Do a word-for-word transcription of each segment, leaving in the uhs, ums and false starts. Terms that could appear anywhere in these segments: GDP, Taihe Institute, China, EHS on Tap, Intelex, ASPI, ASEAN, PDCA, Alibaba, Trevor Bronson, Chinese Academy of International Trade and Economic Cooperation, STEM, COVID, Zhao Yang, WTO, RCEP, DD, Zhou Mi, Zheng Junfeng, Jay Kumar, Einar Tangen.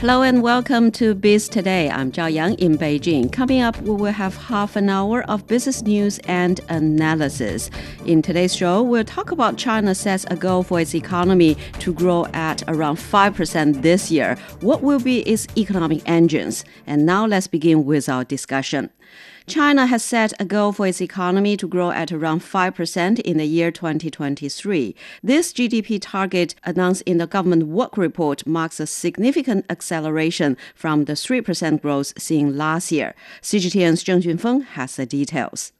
Hello and welcome to Biz Today. I'm Zhao Yang in Beijing. Coming up, we will have half an hour of business news and analysis. In today's show, we'll talk about China sets a goal for its economy to grow at around five percent this year. What will be its economic engines? And now let's begin with our discussion. China has set a goal for its economy to grow at around five percent in the year twenty twenty-three. This G D P target announced in the government work report marks a significant acceleration from the three percent growth seen last year. C G T N's Zheng Junfeng has the details.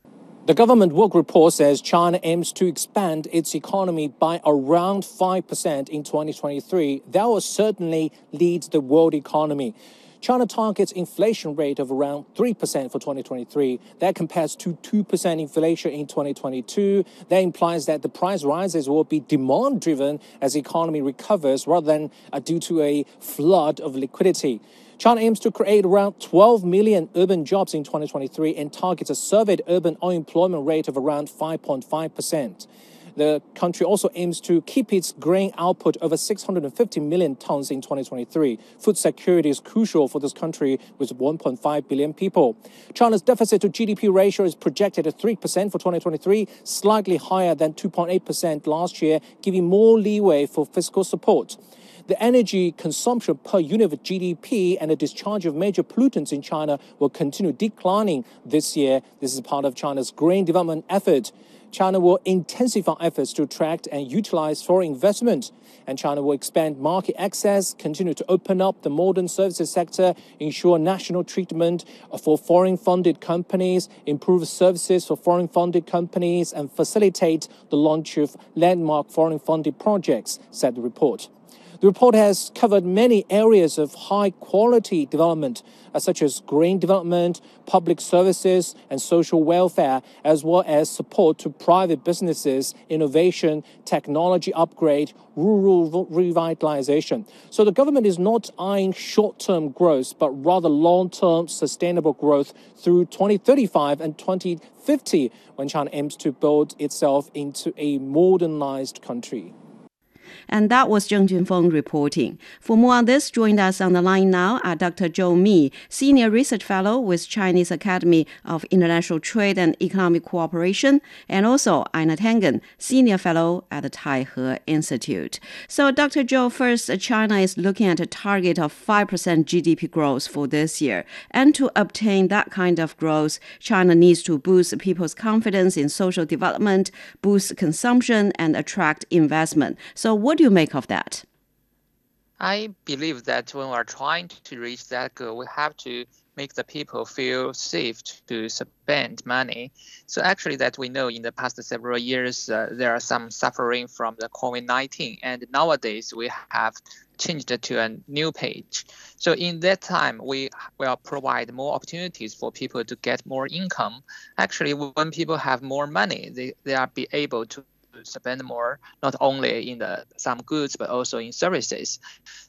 The government work report says China aims to expand its economy by around five percent in twenty twenty-three. That will certainly lead the world economy. China targets inflation rate of around three percent for twenty twenty-three. That compares to two percent inflation in twenty twenty-two. That implies that the price rises will be demand-driven as the economy recovers rather than due to a flood of liquidity. China aims to create around twelve million urban jobs in twenty twenty-three and targets a surveyed urban unemployment rate of around five point five percent. The country also aims to keep its grain output over six hundred fifty million tons in twenty twenty-three. Food security is crucial for this country with one point five billion people. China's deficit to G D P ratio is projected at three percent for twenty twenty-three, slightly higher than two point eight percent last year, giving more leeway for fiscal support. The energy consumption per unit of G D P and the discharge of major pollutants in China will continue declining this year. This is part of China's green development effort. China will intensify efforts to attract and utilize foreign investment. And China will expand market access, continue to open up the modern services sector, ensure national treatment for foreign-funded companies, improve services for foreign-funded companies, and facilitate the launch of landmark foreign-funded projects, said the report. The report has covered many areas of high-quality development, such as green development, public services, and social welfare, as well as support to private businesses, innovation, technology upgrade, rural revitalization. So the government is not eyeing short-term growth, but rather long-term sustainable growth through twenty thirty-five and twenty fifty, when China aims to build itself into a modernized country. And that was Zheng Junfeng reporting. For more on this, joined us on the line now are Doctor Zhou Mi, Senior Research Fellow with Chinese Academy of International Trade and Economic Cooperation, and also Einar Tangen, Senior Fellow at the Taihe Institute. So, Doctor Zhou, first, China is looking at a target of five percent G D P growth for this year. And to obtain that kind of growth, China needs to boost people's confidence in social development, boost consumption, and attract investment. So, what do you make of that? I believe that when we are trying to reach that goal, we have to make the people feel safe to spend money. So actually that we know in the past several years, uh, there are some suffering from the COVID nineteen. And nowadays we have changed to a new page. So in that time, we will provide more opportunities for people to get more income. Actually, when people have more money, they, they are be able to spend more, not only in the some goods, but also in services.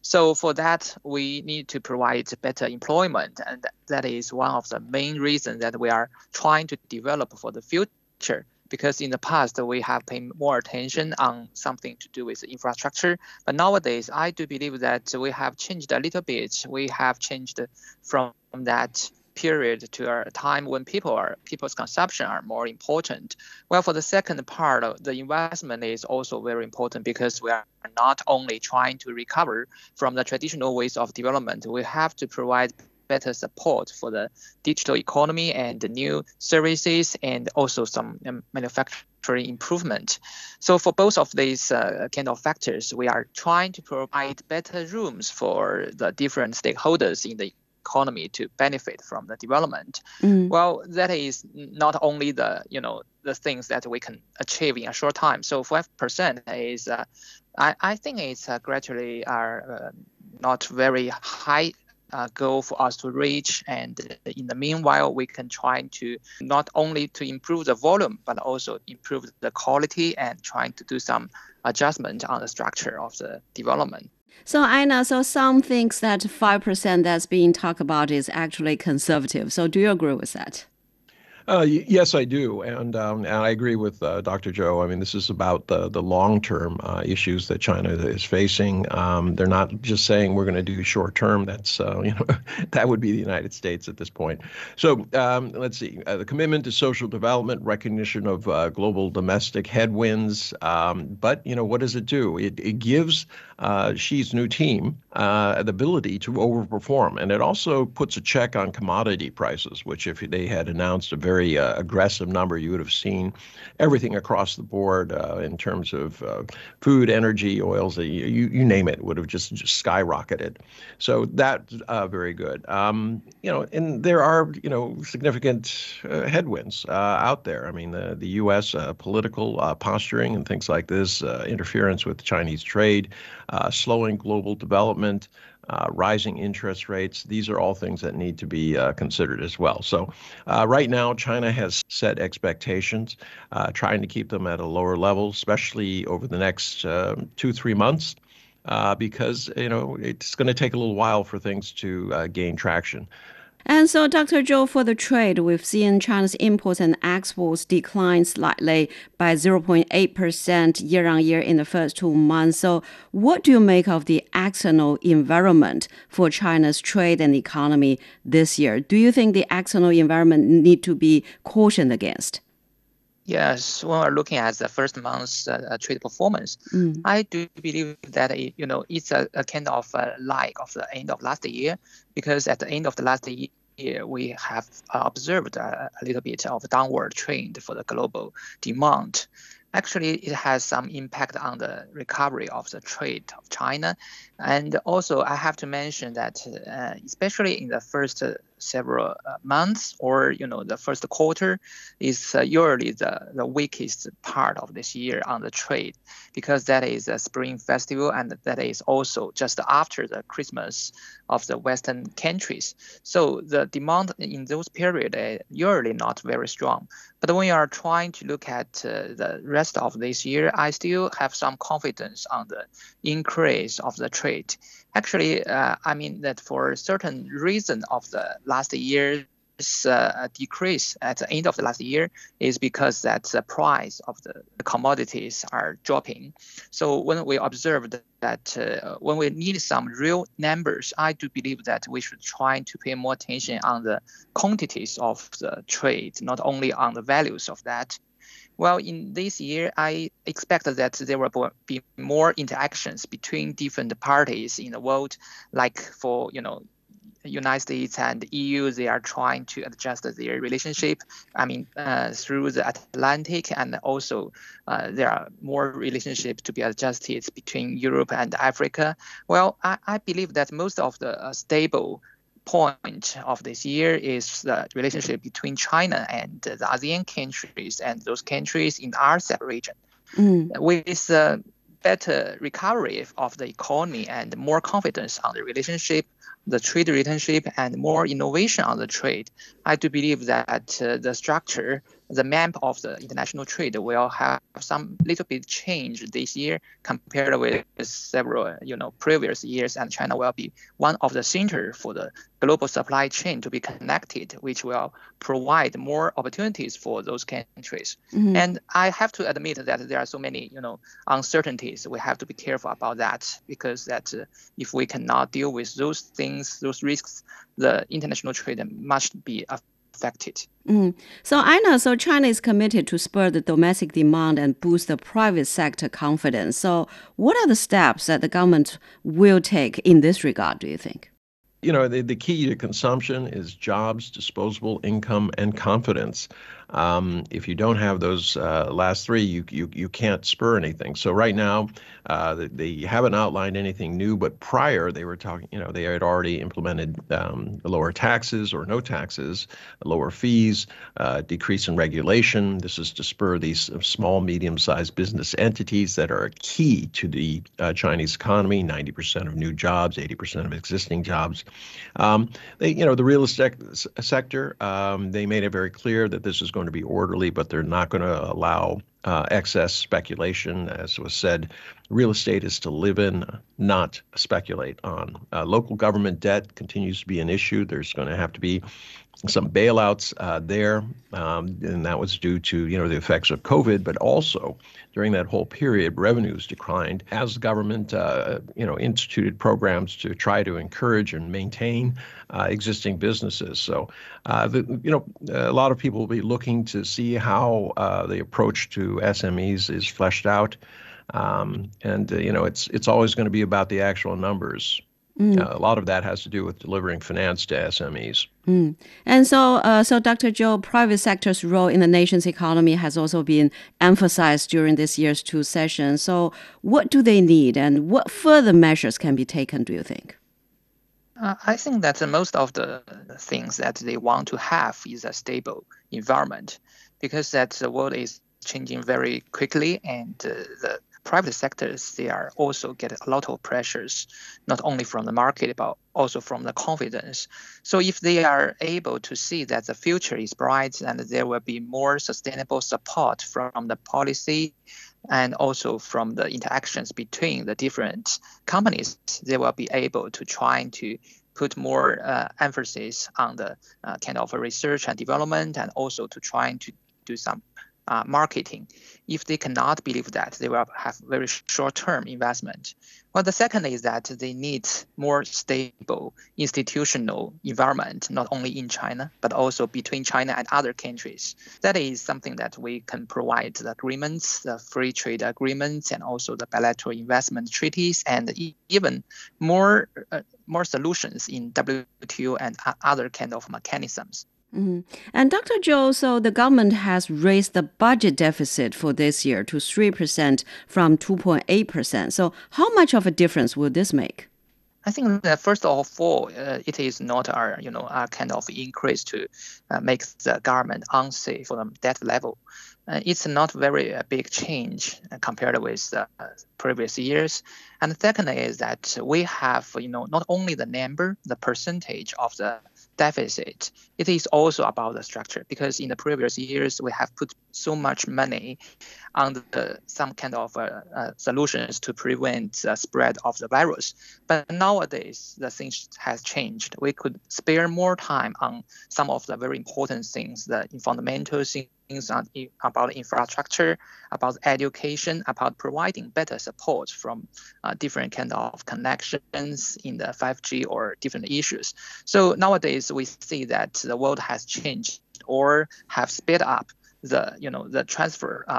So for that, we need to provide better employment. And that is one of the main reasons that we are trying to develop for the future. Because in the past, we have paid more attention on something to do with infrastructure. But nowadays, I do believe that we have changed a little bit. We have changed from that period to a time when people are people's consumption are more important. Well, for the second part, the investment is also very important because we are not only trying to recover from the traditional ways of development, we have to provide better support for the digital economy and the new services and also some manufacturing improvement. So for both of these uh, kind of factors, we are trying to provide better rooms for the different stakeholders in the economy to benefit from the development. Mm. Well, that is not only the, you know, the things that we can achieve in a short time. So five percent is, uh, I, I think it's uh, gradually are uh, not very high uh, goal for us to reach. And in the meanwhile, we can try to not only to improve the volume, but also improve the quality and trying to do some adjustment on the structure of the development. So, Einar, so some thinks that five percent that's being talked about is actually conservative. So do you agree with that? Uh, yes, I do. And, um, and I agree with uh, Doctor Zhou. I mean, this is about the, the long-term uh, issues that China is facing. Um, they're not just saying we're going to do short-term. That's, uh, you know, that would be the United States at this point. So um, let's see. Uh, the commitment to social development, recognition of uh, global domestic headwinds. Um, but, you know, what does it do? It, it gives uh, Xi's new team uh, the ability to overperform. And it also puts a check on commodity prices, which if they had announced a very Very uh, aggressive number, you would have seen everything across the board uh, in terms of uh, food, energy, oils, you, you name it, would have just, just skyrocketed. So that's uh, very good. Um, you know, and there are, you know, significant uh, headwinds uh, out there. I mean, the, the U S uh, political uh, posturing and things like this, uh, interference with Chinese trade, uh, slowing global development, Uh, rising interest rates. These are all things that need to be uh, considered as well. So uh, right now, China has set expectations, uh, trying to keep them at a lower level, especially over the next uh, two, three months, uh, because, you know, it's going to take a little while for things to uh, gain traction. And so, Doctor Zhou, for the trade, we've seen China's imports and exports decline slightly by zero point eight percent year-on-year in the first two months. So what do you make of the external environment for China's trade and economy this year? Do you think the external environment need to be cautioned against? Yes, when we're looking at the first month's uh, trade performance, mm. I do believe that it, you know it's a, a kind of a like of the end of last year, because at the end of the last year we have uh, observed a, a little bit of a downward trend for the global demand. Actually, it has some impact on the recovery of the trade of China. And also, I have to mention that, uh, especially in the first uh, several uh, months or, you know, the first quarter is uh, usually the, the weakest part of this year on the trade, because that is a Spring Festival and that is also just after the Christmas of the Western countries. So the demand in those periods is usually not very strong. But when you are trying to look at uh, the rest of this year, I still have some confidence on the increase of the trade. Actually, uh, I mean that for certain reason of the last year's uh, decrease at the end of the last year is because that the price of the commodities are dropping. So when we observed that uh, when we need some real numbers, I do believe that we should try to pay more attention on the quantities of the trade, not only on the values of that. Well, in this year, I expect that there will be more interactions between different parties in the world. Like for, you know, United States and E U, they are trying to adjust their relationship, I mean, uh, through the Atlantic, and also uh, there are more relationships to be adjusted between Europe and Africa. Well, I, I believe that most of the uh, stable point of this year is the relationship between China and the ASEAN countries and those countries in the R C E P region. Mm. With uh, better recovery of the economy and more confidence on the relationship, the trade relationship, and more innovation on the trade, I do believe that uh, the structure, the map of the international trade will have some little bit change this year compared with several, you know, previous years, and China will be one of the center for the global supply chain to be connected, which will provide more opportunities for those countries. Mm-hmm. And I have to admit that there are so many, you know, uncertainties. We have to be careful about that, because that uh, if we cannot deal with those things, those risks, the international trade must be affected. Mm. So, Einar, so China is committed to spur the domestic demand and boost the private sector confidence. So what are the steps that the government will take in this regard, do you think? You know, the, the key to consumption is jobs, disposable income, and confidence. Um, if you don't have those uh, last three, you, you you can't spur anything. So right now, uh, they, they haven't outlined anything new, but prior they were talking, you know, they had already implemented um, lower taxes or no taxes, lower fees, uh, decrease in regulation. This is to spur these small, medium-sized business entities that are key to the uh, Chinese economy, ninety percent of new jobs, eighty percent of existing jobs. Um, they, you know, the real estate sector, um, they made it very clear that this is going to be orderly, but they're not going to allow uh, excess speculation. As was said, real estate is to live in, not speculate on. Uh, local government debt continues to be an issue. There's going to have to be some bailouts uh, there, um, and that was due to, you know, the effects of COVID, but also during that whole period, revenues declined as the government, uh, you know, instituted programs to try to encourage and maintain uh, existing businesses. So, uh, the, you know, a lot of people will be looking to see how uh, the approach to S M Es is fleshed out, um, and, uh, you know, it's it's always going to be about the actual numbers. Mm. Uh, a lot of that has to do with delivering finance to S M Es. Mm. And so, uh, so Doctor Zhou, private sector's role in the nation's economy has also been emphasized during this year's two sessions. So what do they need, and what further measures can be taken, do you think? Uh, I think that most of the things that they want to have is a stable environment, because that the world is changing very quickly, and uh, the private sectors, they are also get a lot of pressures, not only from the market, but also from the confidence. So if they are able to see that the future is bright and there will be more sustainable support from the policy and also from the interactions between the different companies, they will be able to try to put more uh, emphasis on the uh, kind of research and development, and also to trying to do some Uh, marketing. If they cannot believe that, they will have very short-term investment. Well, the second is that they need more stable institutional environment, not only in China, but also between China and other countries. That is something that we can provide the agreements, the free trade agreements, and also the bilateral investment treaties, and e- even more, uh, more solutions in W T O and uh, other kind of mechanisms. Mm-hmm. And Doctor Zhou, so the government has raised the budget deficit for this year to three percent from two point eight percent. So how much of a difference will this make? I think that first of all, uh, it is not our, you know, our kind of increase to uh, make the government unsafe for the debt level. Uh, it's not very uh, big change compared with uh, previous years. And the second is that we have, you know, not only the number, the percentage of the deficit, it is also about the structure, because in the previous years we have put so much money on the, some kind of uh, uh, solutions to prevent the spread of the virus. But nowadays the things has changed. We could spare more time on some of the very important things, the fundamental things on, about infrastructure, about education, about providing better support from uh, different kind of connections in the five G or different issues. So nowadays we see that the world has changed or have sped up the, you know, the transfer uh,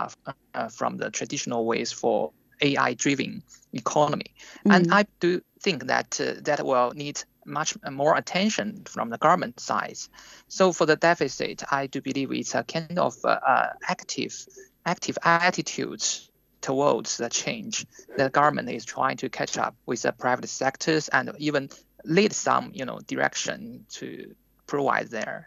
uh, from the traditional ways for A I-driven economy. Mm-hmm. And I do think that uh, that will need much more attention from the government side. So for the deficit, I do believe it's a kind of uh, uh, active, active attitudes towards the change. The government is trying to catch up with the private sectors and even lead some, you know, direction to provide their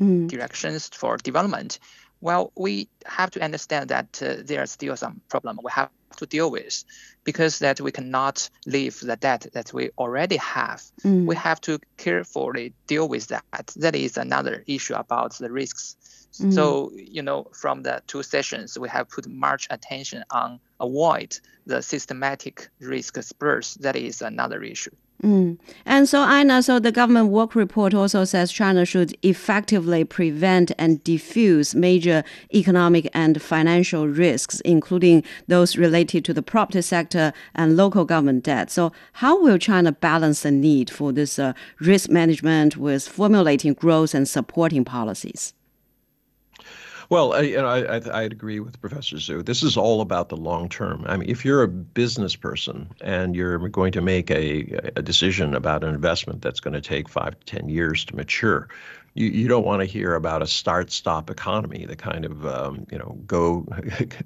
mm. directions for development. Well, we have to understand that uh, there are still some problem we have to deal with, because that we cannot leave the debt that we already have. Mm. We have to carefully deal with that. That is another issue about the risks. Mm. So, you know, from the two sessions, we have put much attention on avoid the systematic risk spurs. That is another issue. Mm. And so, Einar, so the government work report also says China should effectively prevent and diffuse major economic and financial risks, including those related to the property sector and local government debt. So how will China balance the need for this uh, risk management with formulating growth and supporting policies? Well, I, you know, I, I, I'd agree with Professor Zhu. This is all about the long term. I mean, if you're a business person and you're going to make a, a decision about an investment that's going to take five to ten years to mature, you, you don't want to hear about a start-stop economy, the kind of, um, you know, go,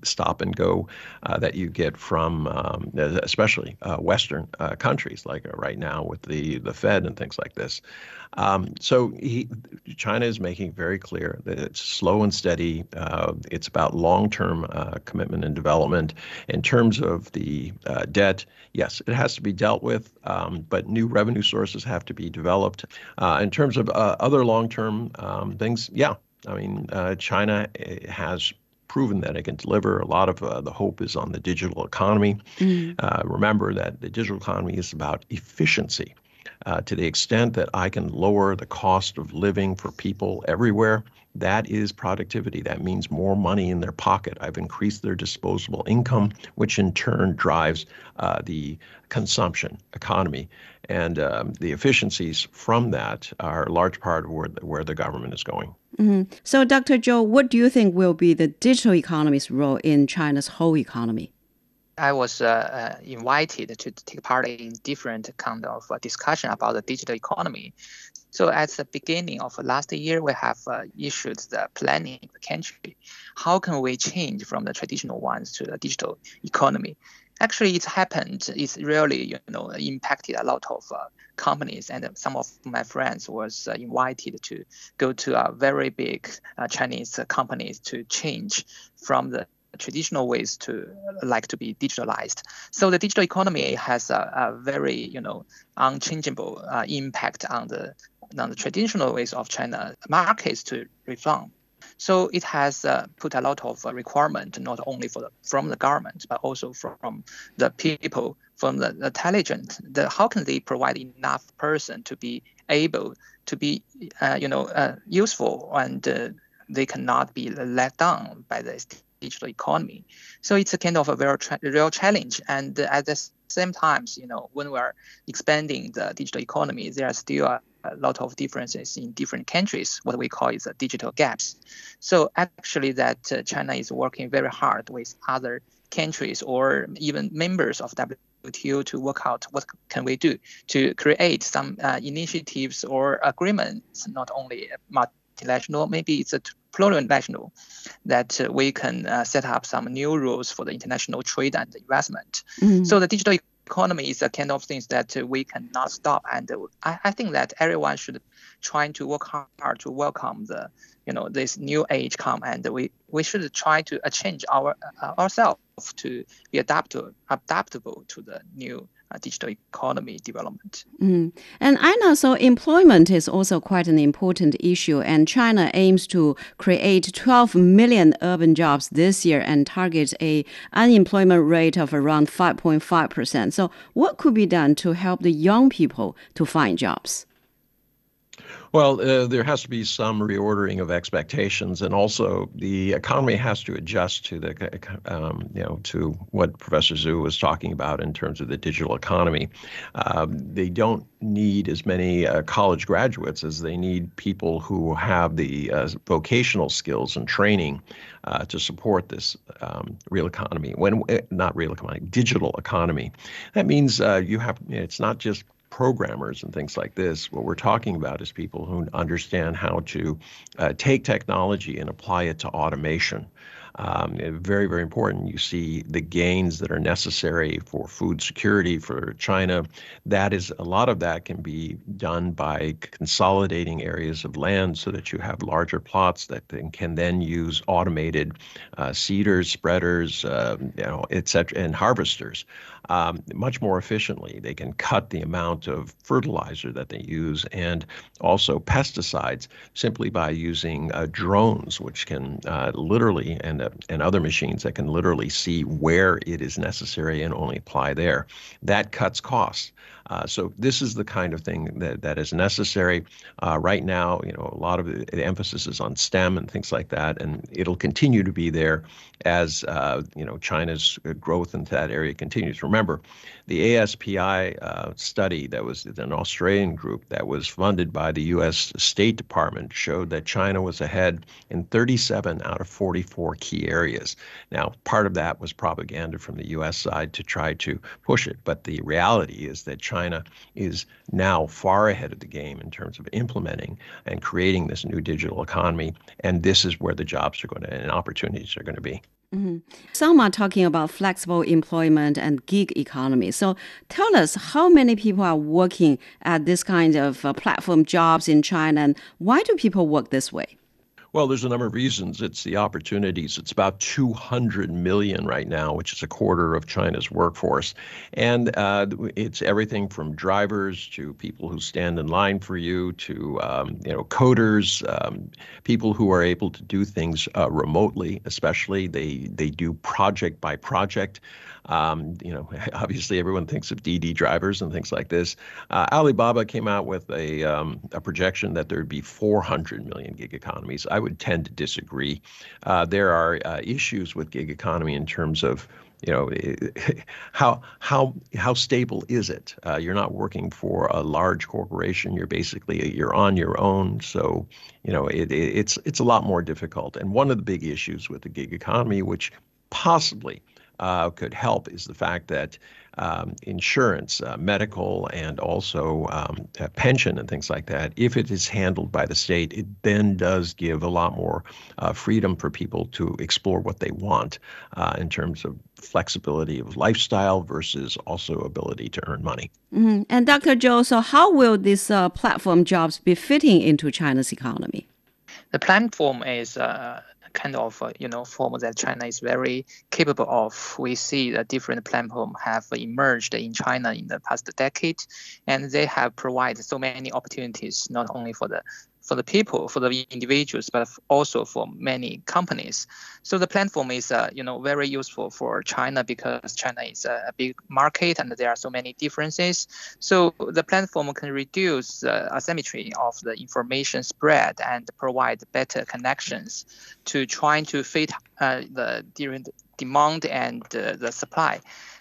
stop and go uh, that you get from um, especially uh, Western uh, countries, like right now with the, the Fed and things like this. Um, so he, China is making very clear that it's slow and steady. Uh, it's about long-term uh, commitment and development. In terms of the uh, debt, yes, it has to be dealt with, um, but new revenue sources have to be developed. Uh, in terms of uh, other long-term Um, things, yeah. I mean, uh, China has proven that it can deliver. A lot of uh, the hope is on the digital economy. Mm. Uh, remember that the digital economy is about efficiency. Uh, to the extent that I can lower the cost of living for people everywhere, that is productivity. That means more money in their pocket. I've increased their disposable income, which in turn drives uh, the consumption economy. And um, the efficiencies from that are a large part of where, where the government is going. Mm-hmm. So, Doctor Zhou, what do you think will be the digital economy's role in China's whole economy? I was uh, uh, invited to take part in different kind of uh, discussion about the digital economy. So at the beginning of last year, we have uh, issued the planning of the country. How can we change from the traditional ones to the digital economy? Actually, it's happened. It's really, you know, impacted a lot of uh, companies. And some of my friends was uh, invited to go to a uh, very big uh, Chinese companies to change from the traditional ways to like to be digitalized. So the digital economy has a, a very, you know, unchangeable uh, impact on the on the traditional ways of China markets to reform. So it has uh, put a lot of uh, requirement not only for the, from the government but also from the people, from the, the intelligent. The, how can they provide enough person to be able to be, uh, you know, uh, useful, and uh, they cannot be let down by this digital economy. So it's a kind of a very tra- real challenge. And uh, at the s- same time, you know, when we are expanding the digital economy, there are still a, a lot of differences in different countries, what we call is uh, digital gaps. So actually that uh, China is working very hard with other countries or even members of W T O to work out what can we do to create some uh, initiatives or agreements, not only multinational, maybe it's a t- plurinational, that uh, we can uh, set up some new rules for the international trade and investment. Mm-hmm. So the digital economy is a kind of things that uh, we cannot stop. And uh, I, I think that everyone should try to work hard to welcome the, you know, this new age come. And we, we should try to uh, change our uh, ourselves to be adaptable, adaptable to the new uh, digital economy development. Mm. And I know, so employment is also quite an important issue, and China aims to create twelve million urban jobs this year and targets an unemployment rate of around five point five percent. So what could be done to help the young people to find jobs? Well, uh, there has to be some reordering of expectations, and also the economy has to adjust to the, um, you know, to what Professor Zhu was talking about in terms of the digital economy. Um, they don't need as many uh, college graduates as they need people who have the uh, vocational skills and training uh, to support this um, real economy. When not real economy, digital economy. That means uh, you have. It's not just programmers and things like this. What we're talking about is people who understand how to uh, take technology and apply it to automation. Um, very, very important. You see the gains that are necessary for food security for China. That is, a lot of that can be done by consolidating areas of land so that you have larger plots that then can then use automated uh, seeders, spreaders, uh, you know, et cetera, and harvesters um, much more efficiently. They can cut the amount of fertilizer that they use and also pesticides simply by using uh, drones, which can uh, literally and and other machines that can literally see where it is necessary and only apply there. That cuts costs. Uh, so this is the kind of thing that, that is necessary. Uh, right now, you know, a lot of the, the emphasis is on STEM and things like that, and it'll continue to be there as, uh, you know, China's growth into that area continues. Remember, the A S P I uh, study that was an Australian group that was funded by the U S State Department showed that China was ahead in thirty-seven out of forty-four key areas. Now, part of that was propaganda from the U S side to try to push it, but the reality is that China China is now far ahead of the game in terms of implementing and creating this new digital economy. And this is where the jobs are going to and opportunities are going to be. Mm-hmm. Some are talking about flexible employment and gig economy. So tell us, how many people are working at this kind of uh, platform jobs in China, and why do people work this way? Well, there's a number of reasons. It's the opportunities. It's about two hundred million right now, which is a quarter of China's workforce. And uh, it's everything from drivers to people who stand in line for you to, um, you know, coders, um, people who are able to do things uh, remotely, especially. They, they do project by project. Um, you know, obviously everyone thinks of D D drivers and things like this. Uh, Alibaba came out with a, um, a projection that there'd be four hundred million gig economies. I would tend to disagree. Uh, there are uh, issues with gig economy in terms of, you know, how how how stable is it? Uh, you're not working for a large corporation. You're basically you're on your own. So, you know, it, it's it's a lot more difficult. And one of the big issues with the gig economy, which possibly Uh, could help, is the fact that um, insurance, uh, medical, and also um, uh, pension and things like that, if it is handled by the state, it then does give a lot more uh, freedom for people to explore what they want uh, in terms of flexibility of lifestyle versus also ability to earn money. Mm-hmm. And Doctor Zhou, so how will these uh, platform jobs be fitting into China's economy? The platform is Uh... kind of, uh, you know, form that China is very capable of. We see that different platforms have emerged in China in the past decade, and they have provided so many opportunities, not only for the for the people, for the individuals, but also for many companies. So the platform is, uh, you know, very useful for China because China is a big market and there are so many differences. So the platform can reduce the uh, asymmetry of the information spread and provide better connections to trying to fit uh, the demand and uh, the supply.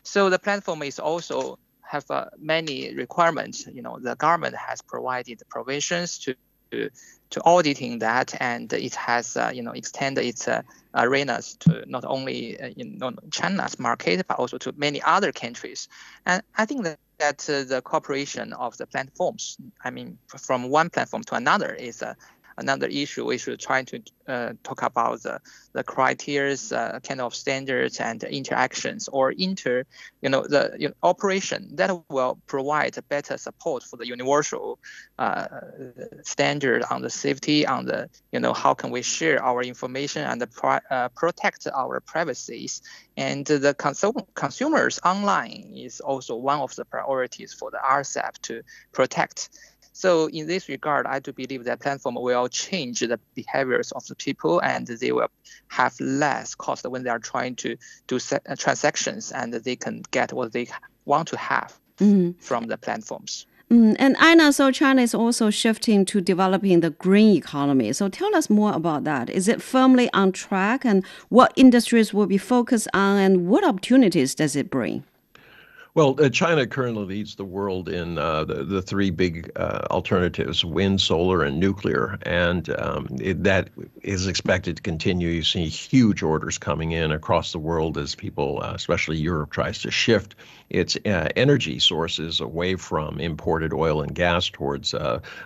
So the platform is also have uh, many requirements. You know, the government has provided provisions to To, to auditing that, and it has uh, you know extended its uh, arenas to not only uh, you know, China's market but also to many other countries. And I think that, that uh, the cooperation of the platforms, I mean, from one platform to another, is uh, another issue. We should try to uh, talk about the the criteria, uh, kind of standards and interactions or inter, you know, the you know, operation that will provide better support for the universal uh, standard on the safety, on the, you know, how can we share our information and the pri uh, protect our privacies. And the consum consumers online is also one of the priorities for the R C E P to protect. So in this regard, I do believe that platform will change the behaviors of the people, and they will have less cost when they are trying to do transactions, and they can get what they want to have mm. from the platforms. Mm. And Einar, so China is also shifting to developing the green economy. So tell us more about that. Is it firmly on track, and what industries will be focused on, and what opportunities does it bring? Well, uh, China currently leads the world in uh, the, the three big uh, alternatives, wind, solar, and nuclear. And um, it, that is expected to continue. You see huge orders coming in across the world as people, uh, especially Europe, tries to shift its uh, energy sources away from imported oil and gas towards uh,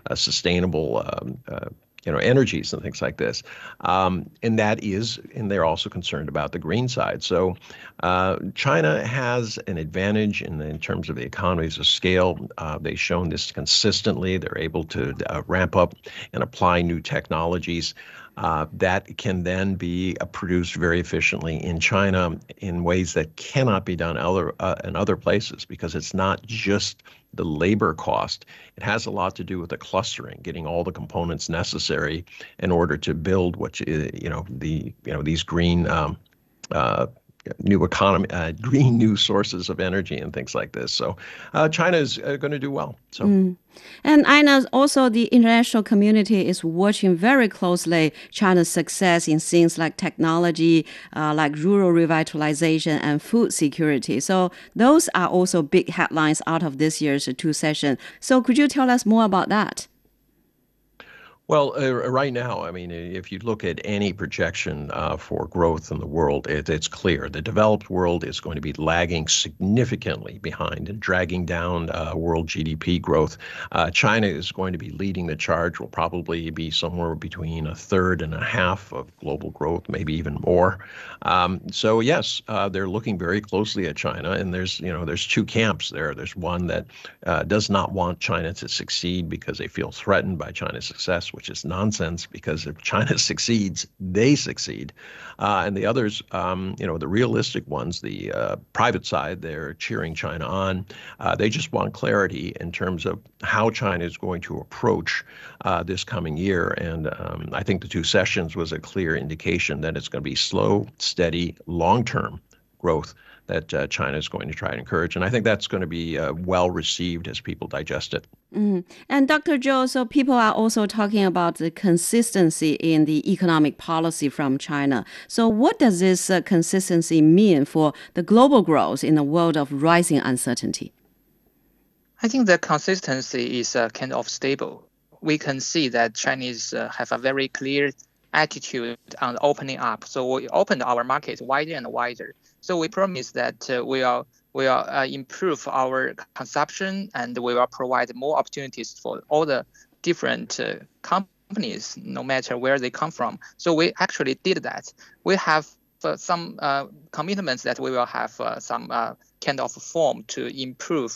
a sustainable um, uh, you know, energies and things like this. Um, and that is, and they're also concerned about the green side. So uh, China has an advantage in, in terms of the economies of scale. Uh, they've shown this consistently. They're able to uh, ramp up and apply new technologies uh, that can then be uh, produced very efficiently in China in ways that cannot be done other, uh, in other places, because it's not just the labor cost. It has a lot to do with the clustering, getting all the components necessary in order to build what you know the you know these green um, uh, new economy, uh, green new sources of energy and things like this. So uh, China is uh, going to do well. So, mm. and Einar, also the international community is watching very closely China's success in things like technology, uh, like rural revitalization and food security. So those are also big headlines out of this year's two session. So could you tell us more about that? Well, uh, right now, I mean, if you look at any projection uh, for growth in the world, it, it's clear the developed world is going to be lagging significantly behind and dragging down uh, world G D P growth. Uh, China is going to be leading the charge, will probably be somewhere between a third and a half of global growth, maybe even more. Um, so, yes, uh, they're looking very closely at China. And there's, you know, there's two camps there. There's one that uh, does not want China to succeed because they feel threatened by China's success, which is nonsense, because if China succeeds, they succeed. Uh, and the others, um, you know, the realistic ones, the uh, private side, they're cheering China on. Uh, they just want clarity in terms of how China is going to approach uh, this coming year. And um, I think the two sessions was a clear indication that it's going to be slow, steady, long-term growth that uh, China is going to try to encourage. And I think that's going to be uh, well received as people digest it. Mm. And Doctor Zhou, so people are also talking about the consistency in the economic policy from China. So what does this uh, consistency mean for the global growth in a world of rising uncertainty? I think the consistency is uh, kind of stable. We can see that Chinese uh, have a very clear attitude on opening up. So we opened our markets wider and wider. So we promise that uh, we will we will uh, improve our consumption, and we will provide more opportunities for all the different uh, companies, no matter where they come from. So we actually did that. We have uh, some uh, commitments that we will have uh, some uh, kind of form to improve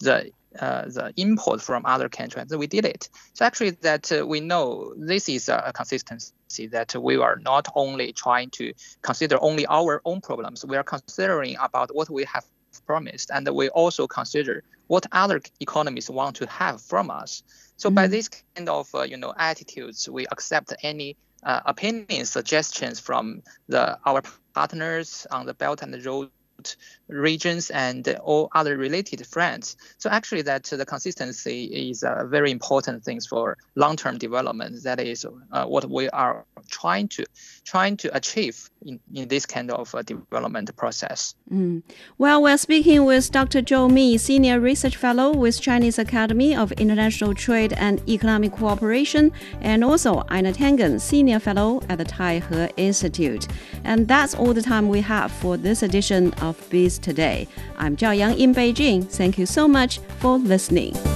the Uh, the import from other countries. So we did it. So actually that uh, we know this is a consistency, that we are not only trying to consider only our own problems, we are considering about what we have promised, and we also consider what other economies want to have from us. So mm-hmm. by this kind of uh, you know attitudes, we accept any uh, opinions, suggestions from the our partners on the Belt and the Road regions and all other related friends. So actually that the consistency is a very important thing for long-term development. That is uh, what we are trying to trying to achieve in, in this kind of uh, development process. Mm. Well, we're speaking with Doctor Zhou Mi, Senior Research Fellow with Chinese Academy of International Trade and Economic Cooperation, and also Einar Tangen, Senior Fellow at the Taihe Institute. And that's all the time we have for this edition of Biz Today. I'm Zhao Yang in Beijing. Thank you so much for listening.